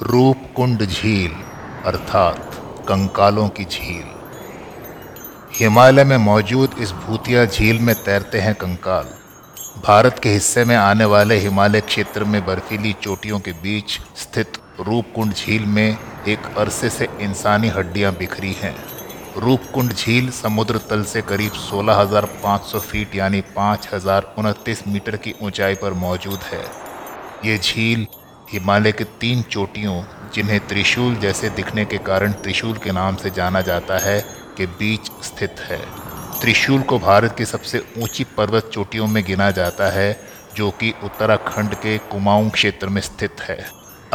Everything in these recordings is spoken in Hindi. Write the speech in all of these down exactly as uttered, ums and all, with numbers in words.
रूपकुंड झील अर्थात कंकालों की झील। हिमालय में मौजूद इस भूतिया झील में तैरते हैं कंकाल। भारत के हिस्से में आने वाले हिमालय क्षेत्र में बर्फीली चोटियों के बीच स्थित रूपकुंड झील में एक अरसे से इंसानी हड्डियां बिखरी हैं। रूपकुंड झील समुद्र तल से करीब सोलह हज़ार पाँच सौ फीट यानी पाँच हज़ार उनतीस मीटर की ऊंचाई पर मौजूद है। ये झील हिमालय के तीन चोटियों, जिन्हें त्रिशूल जैसे दिखने के कारण त्रिशूल के नाम से जाना जाता है, के बीच स्थित है। त्रिशूल को भारत की सबसे ऊंची पर्वत चोटियों में गिना जाता है, जो कि उत्तराखंड के कुमाऊँ क्षेत्र में स्थित है।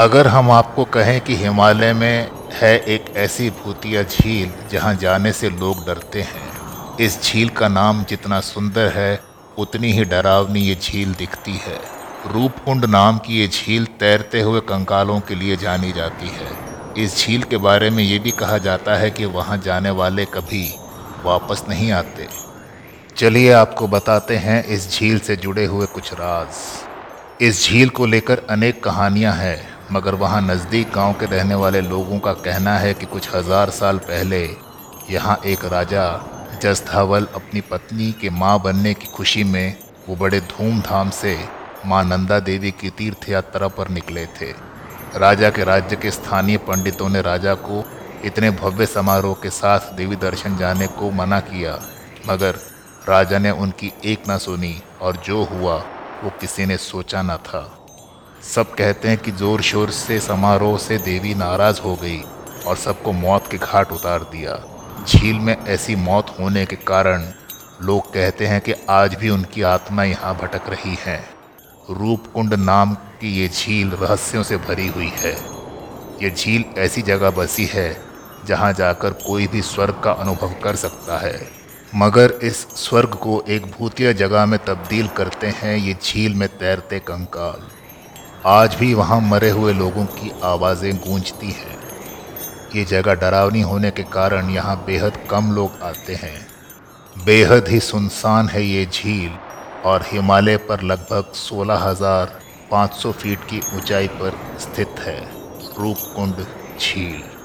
अगर हम आपको कहें कि हिमालय में है एक ऐसी भूतिया झील जहां जाने से लोग डरते हैं, इस झील का नाम जितना सुंदर है उतनी ही डरावनी ये झील दिखती है। रूपकुंड नाम की ये झील तैरते हुए कंकालों के लिए जानी जाती है। इस झील के बारे में ये भी कहा जाता है कि वहां जाने वाले कभी वापस नहीं आते। चलिए आपको बताते हैं इस झील से जुड़े हुए कुछ राज। इस झील को लेकर अनेक कहानियाँ हैं, मगर वहाँ नज़दीक गांव के रहने वाले लोगों का कहना है कि कुछ हज़ार साल पहले यहाँ एक राजा जस्थवल अपनी पत्नी के माँ बनने की खुशी में वो बड़े धूमधाम से माँ नंदा देवी की तीर्थ यात्रा पर निकले थे। राजा के राज्य के स्थानीय पंडितों ने राजा को इतने भव्य समारोह के साथ देवी दर्शन जाने को मना किया, मगर राजा ने उनकी एक ना सुनी और जो हुआ वो किसी ने सोचा ना था। सब कहते हैं कि ज़ोर शोर से समारोह से देवी नाराज़ हो गई और सबको मौत के घाट उतार दिया। झील में ऐसी मौत होने के कारण लोग कहते हैं कि आज भी उनकी आत्मा यहाँ भटक रही है। रूपकुंड नाम की ये झील रहस्यों से भरी हुई है। ये झील ऐसी जगह बसी है जहाँ जाकर कोई भी स्वर्ग का अनुभव कर सकता है, मगर इस स्वर्ग को एक भूतिया जगह में तब्दील करते हैं ये झील में तैरते कंकाल। आज भी वहाँ मरे हुए लोगों की आवाज़ें गूंजती हैं। ये जगह डरावनी होने के कारण यहाँ बेहद कम लोग आते हैं। बेहद ही सुनसान है ये झील और हिमालय पर लगभग सोलह हज़ार पाँच सौ फीट की ऊंचाई पर स्थित है रूपकुंड झील।